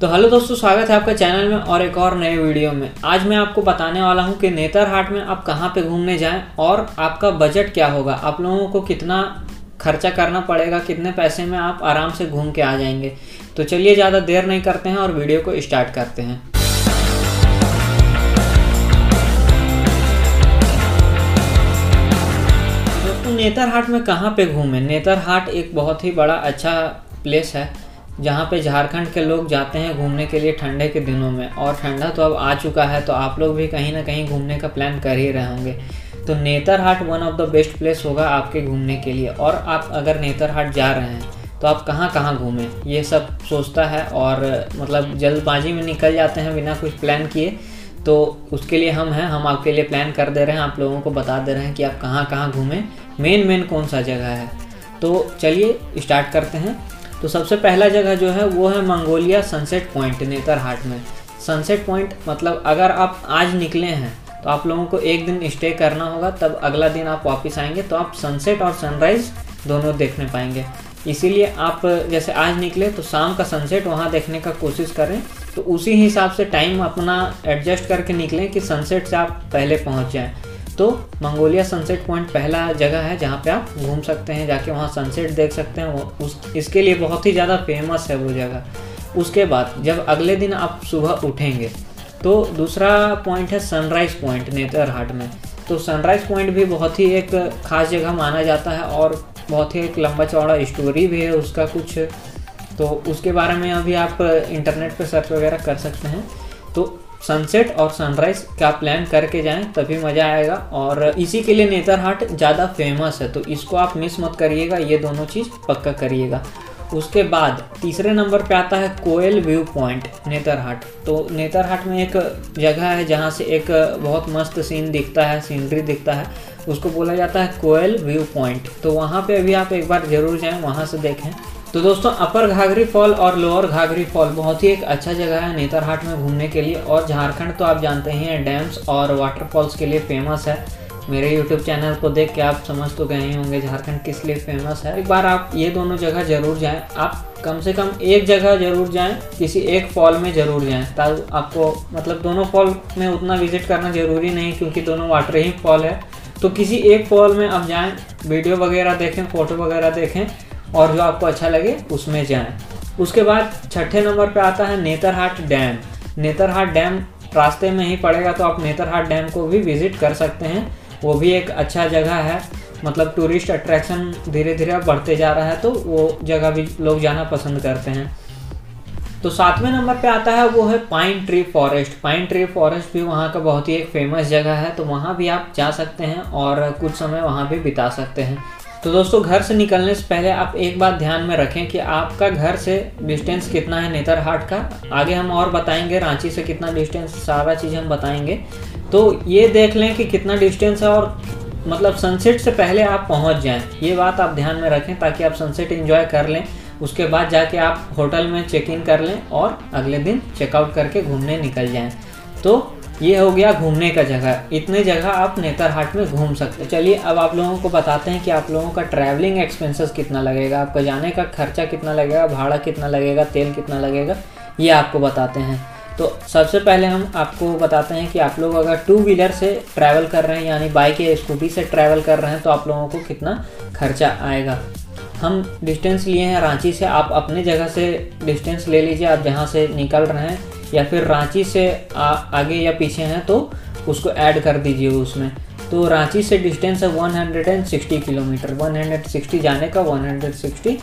तो हेलो दोस्तों, स्वागत है आपका चैनल में और एक और नए वीडियो में। आज मैं आपको बताने वाला हूं कि नेतरहाट में आप कहां पे घूमने जाएं और आपका बजट क्या होगा, आप लोगों को कितना खर्चा करना पड़ेगा, कितने पैसे में आप आराम से घूम के आ जाएंगे। तो चलिए ज़्यादा देर नहीं करते हैं और वीडियो को स्टार्ट करते हैं। दोस्तों, नेतरहाट में कहाँ पे घूमें? नेतरहाट एक बहुत ही बड़ा अच्छा प्लेस है जहाँ पे झारखंड के लोग जाते हैं घूमने के लिए ठंडे के दिनों में, और ठंडा तो अब आ चुका है तो आप लोग भी कहीं ना कहीं घूमने का प्लान कर ही रहे होंगे। तो Netarhat one of the best place होगा आपके घूमने के लिए। और आप अगर नेतरहाट जा रहे हैं तो आप कहाँ कहाँ घूमें ये सब सोचता है और मतलब जल्दबाजी में निकल जाते हैं बिना कुछ प्लान किए, तो उसके लिए हम आपके लिए प्लान कर दे रहे हैं, आप लोगों को बता दे रहे हैं कि आप कहाँ कहाँ घूमें, मेन कौन सा जगह है। तो चलिए स्टार्ट करते हैं। तो सबसे पहला जगह जो है वो है मंगोलिया सनसेट पॉइंट नेतरहाट में। सनसेट पॉइंट मतलब अगर आप आज निकले हैं तो आप लोगों को एक दिन स्टे करना होगा, तब अगला दिन आप वापस आएंगे तो आप सनसेट और सनराइज़ दोनों देखने पाएंगे। इसीलिए आप जैसे आज निकले तो शाम का सनसेट वहाँ देखने का कोशिश करें, तो उसी हिसाब से टाइम अपना एडजस्ट करके निकलें कि सनसेट से आप पहले पहुँच जाएँ। तो मंगोलिया सनसेट पॉइंट पहला जगह है जहाँ पे आप घूम सकते हैं, जाके वहाँ सनसेट देख सकते हैं। इसके लिए बहुत ही ज़्यादा फेमस है वो जगह। उसके बाद जब अगले दिन आप सुबह उठेंगे तो दूसरा पॉइंट है सनराइज़ पॉइंट नेतरहाट में। तो सनराइज़ पॉइंट भी बहुत ही एक ख़ास जगह माना जाता है और बहुत ही एक लंबा चौड़ा स्टोरी भी है उसका कुछ, तो उसके बारे में अभी आप इंटरनेट पर सर्च वगैरह कर सकते हैं। तो सनसेट और सनराइज़ का प्लान करके जाएं तभी मज़ा आएगा, और इसी के लिए नेतरहाट ज़्यादा फेमस है, तो इसको आप मिस मत करिएगा, ये दोनों चीज़ पक्का करिएगा। उसके बाद तीसरे नंबर पे आता है कोयल व्यू पॉइंट नेतरहाट। तो नेतरहाट में एक जगह है जहाँ से एक बहुत मस्त सीन दिखता है, सीनरी दिखता है, उसको बोला जाता है कोयल व्यू पॉइंट। तो वहाँ पर अभी आप एक बार ज़रूर जाएँ, वहाँ से देखें। तो दोस्तों, अपर घाघरी फॉल और लोअर घाघरी फॉल बहुत ही एक अच्छा जगह है नेतरहाट में घूमने के लिए। और झारखंड तो आप जानते ही हैं, डैम्स और वाटरफॉल्स के लिए फेमस है। मेरे यूट्यूब चैनल को देख के आप समझ तो गए ही होंगे झारखंड किस लिए फेमस है। एक बार आप ये दोनों जगह ज़रूर जाएं, आप कम से कम एक जगह ज़रूर जाएं, किसी एक फॉल में ज़रूर जाएँ, ताकि आपको मतलब दोनों फॉल में उतना विजिट करना ज़रूरी नहीं क्योंकि दोनों वाटर ही फॉल है। तो किसी एक फॉल में आप जाएँ, वीडियो वगैरह देखें, फ़ोटो वगैरह देखें और जो आपको अच्छा लगे उसमें जाएं। उसके बाद छठे नंबर पे आता है नेतरहाट डैम। नेतरहाट डैम रास्ते में ही पड़ेगा, तो आप नेतरहाट डैम को भी विज़िट कर सकते हैं, वो भी एक अच्छा जगह है। मतलब टूरिस्ट अट्रैक्शन धीरे धीरे बढ़ते जा रहा है, तो वो जगह भी लोग जाना पसंद करते हैं। तो सातवें नंबर पे आता है वो है pine tree forest. Pine tree forest भी वहाँ का बहुत ही एक फेमस जगह है, तो वहाँ भी आप जा सकते हैं और कुछ समय वहाँ भी बिता सकते हैं। तो दोस्तों, घर से निकलने से पहले आप एक बात ध्यान में रखें कि आपका घर से डिस्टेंस कितना है नेतरहाट का। आगे हम और बताएंगे रांची से कितना डिस्टेंस, सारा चीज़ हम बताएंगे। तो ये देख लें कि कितना डिस्टेंस है और मतलब सनसेट से पहले आप पहुंच जाएं, ये बात आप ध्यान में रखें ताकि आप सनसेट एंजॉय कर लें। उसके बाद जाके आप होटल में चेक इन कर लें और अगले दिन चेकआउट करके घूमने निकल जाएँ। तो ये हो गया घूमने का जगह, इतने जगह आप नेतरहाट में घूम सकते हैं। चलिए अब आप लोगों को बताते हैं कि आप लोगों का ट्रैवलिंग एक्सपेंसेस कितना लगेगा, आपका जाने का खर्चा कितना लगेगा, भाड़ा कितना लगेगा, तेल कितना लगेगा, ये आपको बताते हैं। तो सबसे पहले हम आपको बताते हैं कि आप लोग अगर टू व्हीलर से ट्रैवल कर रहे हैं, यानी बाइक या स्कूटी से ट्रैवल कर रहे हैं, तो आप लोगों को कितना खर्चा आएगा। हम डिस्टेंस लिए हैं रांची से, आप अपने जगह से डिस्टेंस ले लीजिए, आप जहाँ से निकल रहे हैं या फिर रांची से आगे या पीछे हैं तो उसको ऐड कर दीजिए उसमें। तो रांची से डिस्टेंस है 160 किलोमीटर, 160 जाने का, 160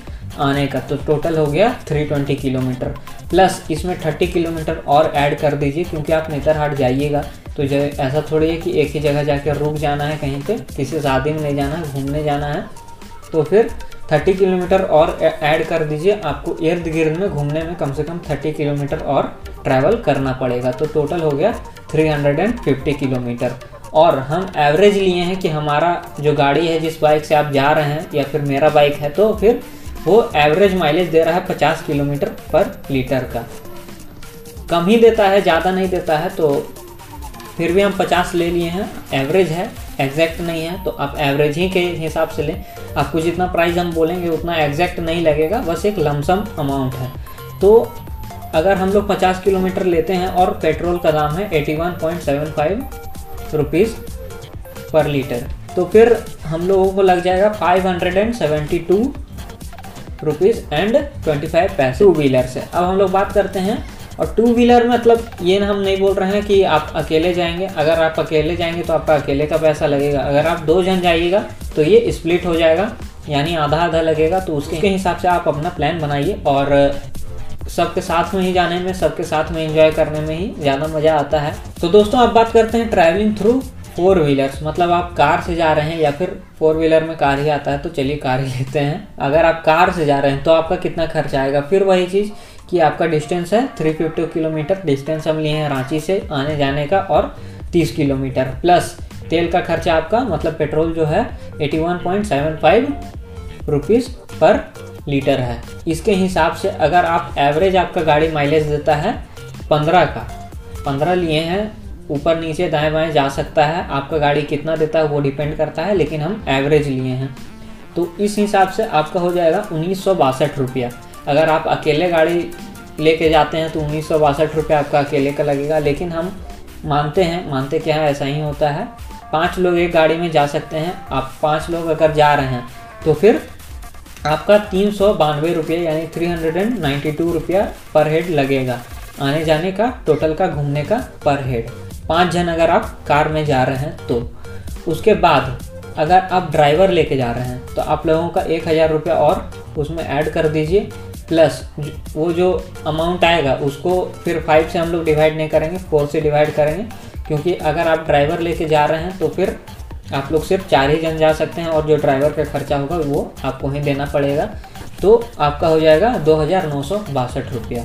आने का, तो टोटल हो गया 320 किलोमीटर। प्लस इसमें 30 किलोमीटर और ऐड कर दीजिए क्योंकि आप नेतरहाट जाइएगा तो ऐसा थोड़ी है कि एक ही जगह जाकर रुक जाना है, कहीं पे किसी शादी में नहीं जाना है, घूमने जाना है। तो फिर 30 किलोमीटर और ऐड कर दीजिए, आपको इर्द गिर्द में घूमने में कम से कम 30 किलोमीटर और ट्रैवल करना पड़ेगा, तो टोटल हो गया 350 किलोमीटर। और हम एवरेज लिए हैं कि हमारा जो गाड़ी है, जिस बाइक से आप जा रहे हैं या फिर मेरा बाइक है, तो फिर वो एवरेज माइलेज दे रहा है 50 किलोमीटर पर लीटर का, कम ही देता है, ज़्यादा नहीं देता है, तो फिर भी हम 50 ले लिए हैं, एवरेज है, एग्जैक्ट नहीं है, तो आप एवरेज ही के हिसाब से लें। आपको जितना प्राइस हम बोलेंगे उतना एग्जैक्ट नहीं लगेगा, बस एक लमसम अमाउंट है। तो अगर हम लोग 50 किलोमीटर लेते हैं और पेट्रोल का दाम है 81.75 रुपीज़ पर लीटर, तो फिर हम लोगों को लग जाएगा 572 रुपीज़ एंड 25 पैसे टू व्हीलर से। अब हम लोग बात करते हैं, और टू व्हीलर में मतलब ये हम नहीं बोल रहे हैं कि आप अकेले जाएंगे। अगर आप अकेले जाएंगे तो आपका अकेले का पैसा लगेगा, अगर आप दो जन जाइएगा तो ये स्प्लिट हो जाएगा, यानी आधा आधा लगेगा। तो उसके हिसाब से आप अपना प्लान बनाइए, और सबके साथ में ही जाने में, सबके साथ में एंजॉय करने में ही ज़्यादा मज़ा आता है। तो दोस्तों आप बात करते हैं ट्रैवलिंग थ्रू फोर व्हीलर्स, मतलब आप कार से जा रहे हैं या फिर फोर व्हीलर में कार ही आता है, तो चलिए कार ही लेते हैं। अगर आप कार से जा रहे हैं तो आपका कितना खर्च आएगा, फिर वही चीज़ कि आपका डिस्टेंस है 350 किलोमीटर डिस्टेंस हम लिए हैं रांची से आने जाने का, और 30 किलोमीटर प्लस तेल का खर्चा आपका, मतलब पेट्रोल जो है 81.75 रुपीज़ पर लीटर है। इसके हिसाब से अगर आप एवरेज, आपका गाड़ी माइलेज देता है 15 का, 15 लिए हैं, ऊपर नीचे दाएं बाएं जा सकता है, आपका गाड़ी कितना देता है वो डिपेंड करता है, लेकिन हम एवरेज लिए हैं। तो इस हिसाब से आपका हो जाएगा 1962 रुपया। अगर आप अकेले गाड़ी लेके जाते हैं तो 1962 रुपया आपका अकेले का लगेगा, लेकिन हम मानते क्या है, ऐसा ही होता है, 5 लोग एक गाड़ी में जा सकते हैं। आप 5 लोग अगर जा रहे हैं तो फिर आपका 392 रुपये यानी 392 रुपया पर हेड लगेगा, आने जाने का, टोटल का, घूमने का पर हेड, 5 जन अगर आप कार में जा रहे हैं तो। उसके बाद अगर आप ड्राइवर लेके जा रहे हैं तो आप लोगों का 1000 रुपया और उसमें ऐड कर दीजिए, प्लस वो जो अमाउंट आएगा उसको फिर 5 से हम लोग डिवाइड नहीं करेंगे, 4 से डिवाइड करेंगे, क्योंकि अगर आप ड्राइवर लेके जा रहे हैं तो फिर आप लोग सिर्फ 4 ही जन जा सकते हैं, और जो ड्राइवर का खर्चा होगा वो आपको ही देना पड़ेगा। तो आपका हो जाएगा 2962 रुपया।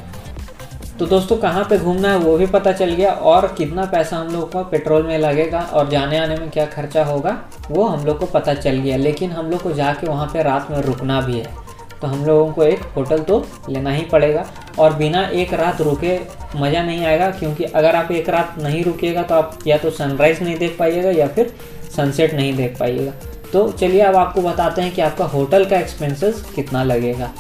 तो दोस्तों कहाँ पे घूमना है वो भी पता चल गया, और कितना पैसा हम लोग को पेट्रोल में लगेगा और जाने आने में क्या खर्चा होगा वो हम लोग को पता चल गया। लेकिन हम लोग को जाके वहाँ पे रात में रुकना भी है, तो हम लोगों को एक होटल तो लेना ही पड़ेगा, और बिना एक रात रुके मज़ा नहीं आएगा, क्योंकि अगर आप एक रात नहीं रुकिएगा तो आप या तो सनराइज़ नहीं देख पाइएगा या फिर सनसेट नहीं देख पाइएगा। तो चलिए अब आपको बताते हैं कि आपका होटल का एक्सपेंसेस कितना लगेगा।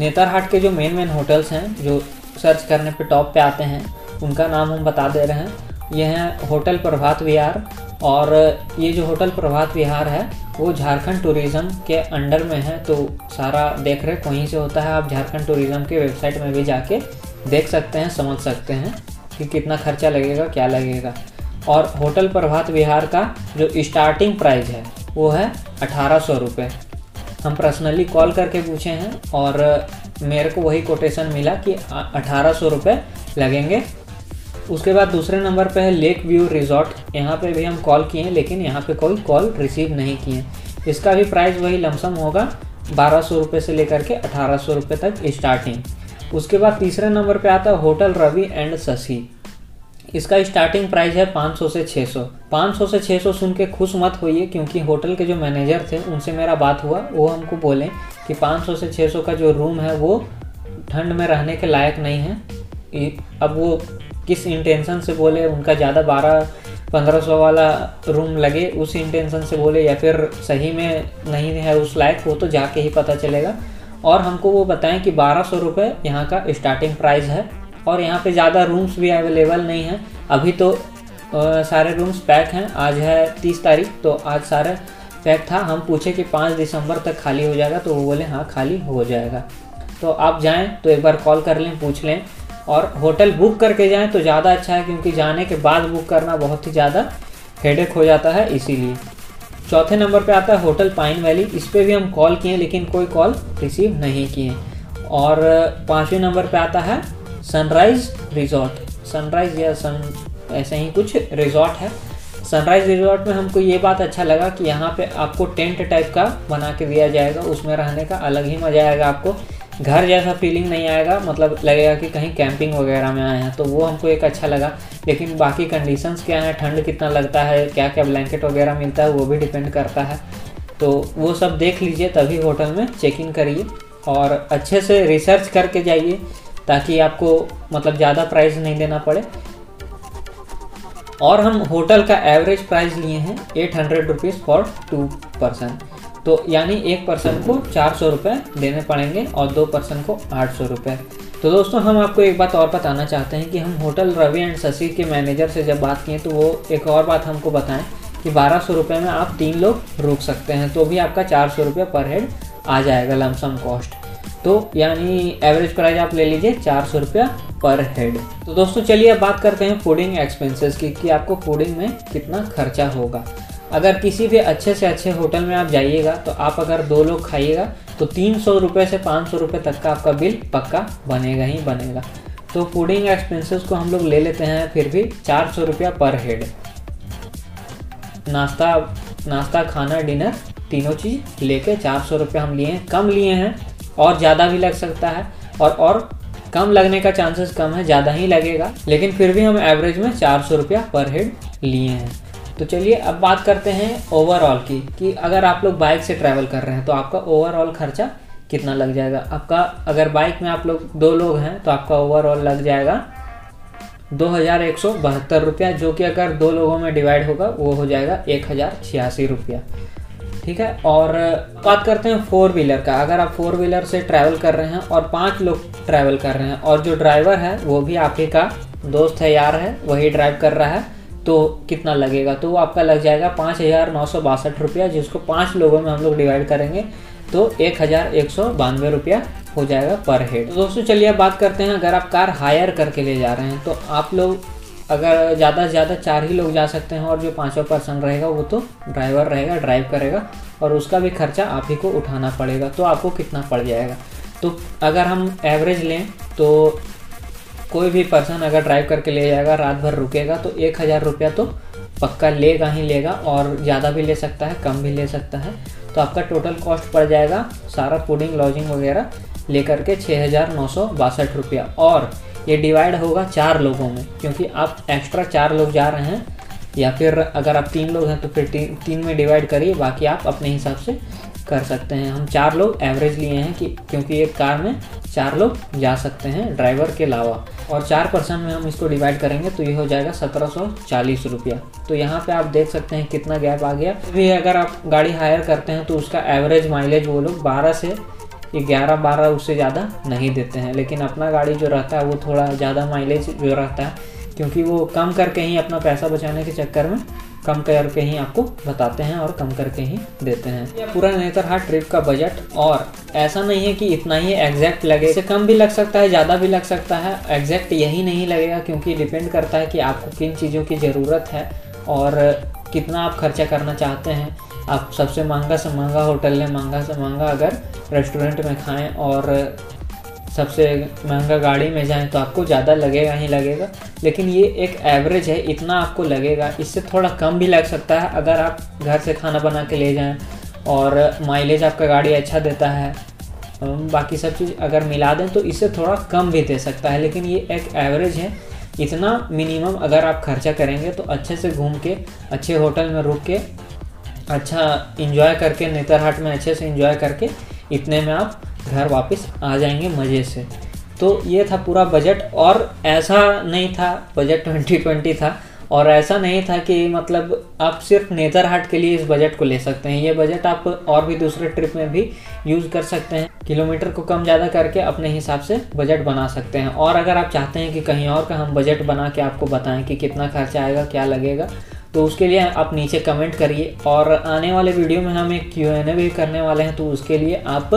नेतरहाट के जो मेन होटल्स हैं जो सर्च करने पे टॉप पे आते हैं, उनका नाम हम बता दे रहे हैं। ये हैं होटल प्रभात विहार, और ये जो होटल प्रभात विहार है वो झारखंड टूरिज़म के अंडर में है, तो सारा देख रेख वहीं से होता है। आप झारखंड टूरिज़म के वेबसाइट में भी जाके देख सकते हैं, समझ सकते हैं कि कितना खर्चा लगेगा, क्या लगेगा। और होटल प्रभात विहार का जो स्टार्टिंग प्राइस है वो है 1800 रुपये। हम पर्सनली कॉल करके पूछे हैं और मेरे को वही कोटेशन मिला कि 1800 रुपये लगेंगे। उसके बाद दूसरे नंबर पे है लेक व्यू रिजॉर्ट। यहाँ पे भी हम कॉल किए हैं लेकिन यहाँ पे कोई कॉल रिसीव नहीं किए। इसका भी प्राइस वही लमसम होगा, 1200 रुपये से लेकर के 1800 रुपये तक स्टार्टिंग। उसके बाद तीसरे नंबर पे आता है होटल रवि एंड शशि। इसका स्टार्टिंग प्राइस है 500 से 600। 500 से 600 सुन के खुश मत होइए, क्योंकि होटल के जो मैनेजर थे उनसे मेरा बात हुआ, वो हमको बोले कि 500 से 600 का जो रूम है वो ठंड में रहने के लायक नहीं है। अब वो किस इंटेंशन से बोले, उनका ज़्यादा 1200-1500 वाला रूम लगे उस इंटेंशन से बोले या फिर सही में नहीं है उस लायक, वो तो जाके ही पता चलेगा। और हमको वो बताएं कि 1200 रुपये यहाँ का स्टार्टिंग प्राइस है, और यहाँ पे ज़्यादा रूम्स भी अवेलेबल नहीं हैं अभी, तो सारे रूम्स पैक हैं। आज है 30 तारीख, तो आज सारे पैक था। हम पूछे कि 5 दिसंबर तक खाली हो जाएगा, तो वो बोले हाँ खाली हो जाएगा। तो आप जाएं तो एक बार कॉल कर लें, पूछ लें, और होटल बुक करके जाएं तो ज़्यादा अच्छा है, क्योंकि जाने के बाद बुक करना बहुत ही ज़्यादा हेडेक हो जाता है। इसीलिए चौथे नंबर पर आता है होटल पाइन वैली। इस पर भी हम कॉल किए लेकिन कोई कॉल रिसीव नहीं किए। और पाँचवें नंबर पर आता है सनराइज़ रिजॉर्ट। सनराइज़ या सन ऐसे ही कुछ रिजॉर्ट है। सनराइज़ रिजॉर्ट में हमको ये बात अच्छा लगा कि यहाँ पे आपको टेंट टाइप का बना के दिया जाएगा, उसमें रहने का अलग ही मज़ा आएगा, आपको घर जैसा फीलिंग नहीं आएगा, मतलब लगेगा कि कहीं कैंपिंग वगैरह में आए हैं, तो वो हमको एक अच्छा लगा। लेकिन बाकी कंडीशंस क्या है, ठंड कितना लगता है, क्या क्या ब्लैंकेट वगैरह मिलता है, वो भी डिपेंड करता है। तो वो सब देख लीजिए तभी होटल में चेक इन करिए, और अच्छे से रिसर्च करके जाइए ताकि आपको मतलब ज़्यादा प्राइस नहीं देना पड़े। और हम होटल का एवरेज प्राइस लिए हैं 800 रुपीज़ फॉर 2 पर्सन, तो यानी 1 पर्सन को 400 रुपये देने पड़ेंगे और 2 पर्सन को 800 रुपये। तो दोस्तों हम आपको एक बात और बताना चाहते हैं कि हम होटल रवि एंड शशि के मैनेजर से जब बात किए तो वो एक और बात हमको बताएं कि 1200 रुपये में आप 3 लोग रुक सकते हैं, तो भी आपका 400 रुपये पर हेड आ जाएगा लमसम कॉस्ट। तो यानी एवरेज प्राइस आप ले लीजिए 400 रुपया पर हेड। तो दोस्तों चलिए अब बात करते हैं फूडिंग एक्सपेंसेस की कि आपको फूडिंग में कितना खर्चा होगा। अगर किसी भी अच्छे से अच्छे होटल में आप जाइएगा तो आप अगर 2 लोग खाइएगा तो 300 रुपये से 500 रुपये तक का आपका बिल पक्का बनेगा ही बनेगा। तो फूडिंग एक्सपेंसेस को हम लोग ले लेते हैं फिर भी 400 रुपया पर हेड, नाश्ता खाना डिनर तीनों चीज़ लेके 400 रुपये हम लिए हैं। कम लिए हैं और ज़्यादा भी लग सकता है और कम लगने का चांसेस कम है, ज़्यादा ही लगेगा, लेकिन फिर भी हम एवरेज में 400 रुपया पर हेड लिए हैं। तो चलिए अब बात करते हैं ओवरऑल की कि अगर आप लोग बाइक से ट्रैवल कर रहे हैं तो आपका ओवरऑल खर्चा कितना लग जाएगा। आपका अगर बाइक में आप लोग 2 लोग हैं तो आपका ओवरऑल लग जाएगा 2172 रुपया, जो कि अगर 2 लोगों में डिवाइड होगा वो हो जाएगा 1086 रुपया, ठीक है। और बात करते हैं 4 व्हीलर का। अगर आप 4 व्हीलर से ट्रैवल कर रहे हैं और 5 लोग ट्रैवल कर रहे हैं और जो ड्राइवर है वो भी आप ही का दोस्त है, यार है, वही ड्राइव कर रहा है, तो कितना लगेगा। तो वो आपका लग जाएगा 5962 रुपया, जिसको 5 लोगों में हम लोग डिवाइड करेंगे तो 1192 रुपया हो जाएगा पर हेड। तो दोस्तों चलिए अब बात करते हैं अगर आप कार हायर करके ले जा रहे हैं तो आप लोग अगर ज़्यादा से ज़्यादा 4 ही लोग जा सकते हैं और जो 5वां पर्सन रहेगा वो तो ड्राइवर रहेगा, ड्राइव करेगा और उसका भी खर्चा आप ही को उठाना पड़ेगा। तो आपको कितना पड़ जाएगा। तो अगर हम एवरेज लें तो कोई भी पर्सन अगर ड्राइव करके ले जाएगा, रात भर रुकेगा तो 1000 रुपया तो पक्का लेगा ही लेगा, और ज़्यादा भी ले सकता है, कम भी ले सकता है। तो आपका टोटल कॉस्ट पड़ जाएगा सारा फूडिंग लॉजिंग वगैरह लेकर के 6962 रुपया, और ये डिवाइड होगा 4 लोगों में, क्योंकि आप एक्स्ट्रा 4 लोग जा रहे हैं, या फिर अगर आप 3 लोग हैं तो फिर 3 में डिवाइड करिए, बाकी आप अपने हिसाब से कर सकते हैं। हम 4 लोग एवरेज लिए हैं कि क्योंकि एक कार में 4 लोग जा सकते हैं ड्राइवर के अलावा, और 4 पर्सन में हम इसको डिवाइड करेंगे तो ये हो जाएगा 1740 रुपया। तो यहाँ पे आप देख सकते हैं कितना गैप आ गया। अभी अगर आप गाड़ी हायर करते हैं तो उसका एवरेज माइलेज वो लोग 12 से 11 उससे ज़्यादा नहीं देते हैं, लेकिन अपना गाड़ी जो रहता है वो थोड़ा ज़्यादा माइलेज जो रहता है, क्योंकि वो कम करके ही अपना पैसा बचाने के चक्कर में कम करके ही आपको बताते हैं और कम करके ही देते हैं। पूरा नेतरहाट ट्रिप का बजट, और ऐसा नहीं है कि इतना ही एग्जैक्ट लगे, इससे कम भी लग सकता है, ज़्यादा भी लग सकता है, एग्जैक्ट यही नहीं लगेगा, क्योंकि डिपेंड करता है कि आपको किन चीज़ों की ज़रूरत है और कितना आप खर्चा करना चाहते हैं। आप सबसे महंगा से महंगा होटल लें, महंगा से महंगा अगर रेस्टोरेंट में खाएं और सबसे महंगा गाड़ी में जाएं तो आपको ज़्यादा लगेगा ही लगेगा, लेकिन ये एक एवरेज है, इतना आपको लगेगा। इससे थोड़ा कम भी लग सकता है अगर आप घर से खाना बना के ले जाएं और माइलेज आपका गाड़ी अच्छा देता है, बाकी सब चीज़ अगर मिला दें तो इससे थोड़ा कम भी दे सकता है, लेकिन ये एक एवरेज है। इतना मिनिमम अगर आप खर्चा करेंगे तो अच्छे से घूम के, अच्छे होटल में रुक के, अच्छा एंजॉय करके, नेतरहाट में अच्छे से एंजॉय करके इतने में आप घर वापस आ जाएंगे मज़े से। तो ये था पूरा बजट, और ऐसा नहीं था बजट 2020 था, और ऐसा नहीं था कि मतलब आप सिर्फ नेतरहाट के लिए इस बजट को ले सकते हैं। ये बजट आप और भी दूसरे ट्रिप में भी यूज़ कर सकते हैं, किलोमीटर को कम ज़्यादा करके अपने हिसाब से बजट बना सकते हैं। और अगर आप चाहते हैं कि कहीं और का हम बजट बना के आपको बताएं कि कितना खर्चा आएगा, क्या लगेगा, तो उसके लिए आप नीचे कमेंट करिए, और आने वाले वीडियो में हम एक Q&A भी करने वाले हैं, तो उसके लिए आप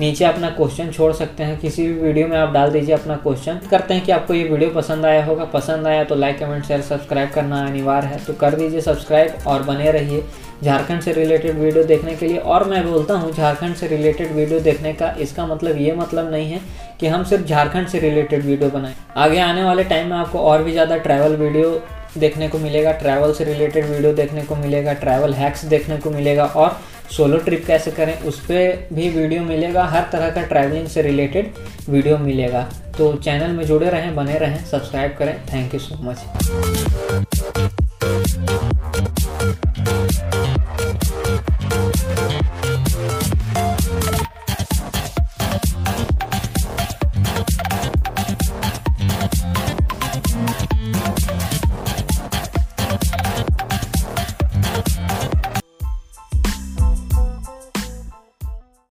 नीचे अपना क्वेश्चन छोड़ सकते हैं, किसी भी वीडियो में आप डाल दीजिए अपना क्वेश्चन। करते हैं कि आपको ये वीडियो पसंद आया होगा, पसंद आया तो लाइक कमेंट शेयर सब्सक्राइब करना अनिवार्य है, तो कर दीजिए सब्सक्राइब और बने रहिए झारखंड से रिलेटेड वीडियो देखने के लिए। और मैं बोलता हूँ झारखंड से रिलेटेड वीडियो देखने का, इसका मतलब ये मतलब नहीं है कि हम सिर्फ झारखंड से रिलेटेड वीडियो बनाएं। आगे आने वाले टाइम में आपको और भी ज़्यादा ट्रैवल वीडियो देखने को मिलेगा, ट्रैवल से रिलेटेड वीडियो देखने को मिलेगा, ट्रैवल हैक्स देखने को मिलेगा, और सोलो ट्रिप कैसे करें उस पर भी वीडियो मिलेगा। हर तरह का ट्रैवलिंग से रिलेटेड वीडियो मिलेगा। तो चैनल में जुड़े रहें, बने रहें, सब्सक्राइब करें। Thank you so much.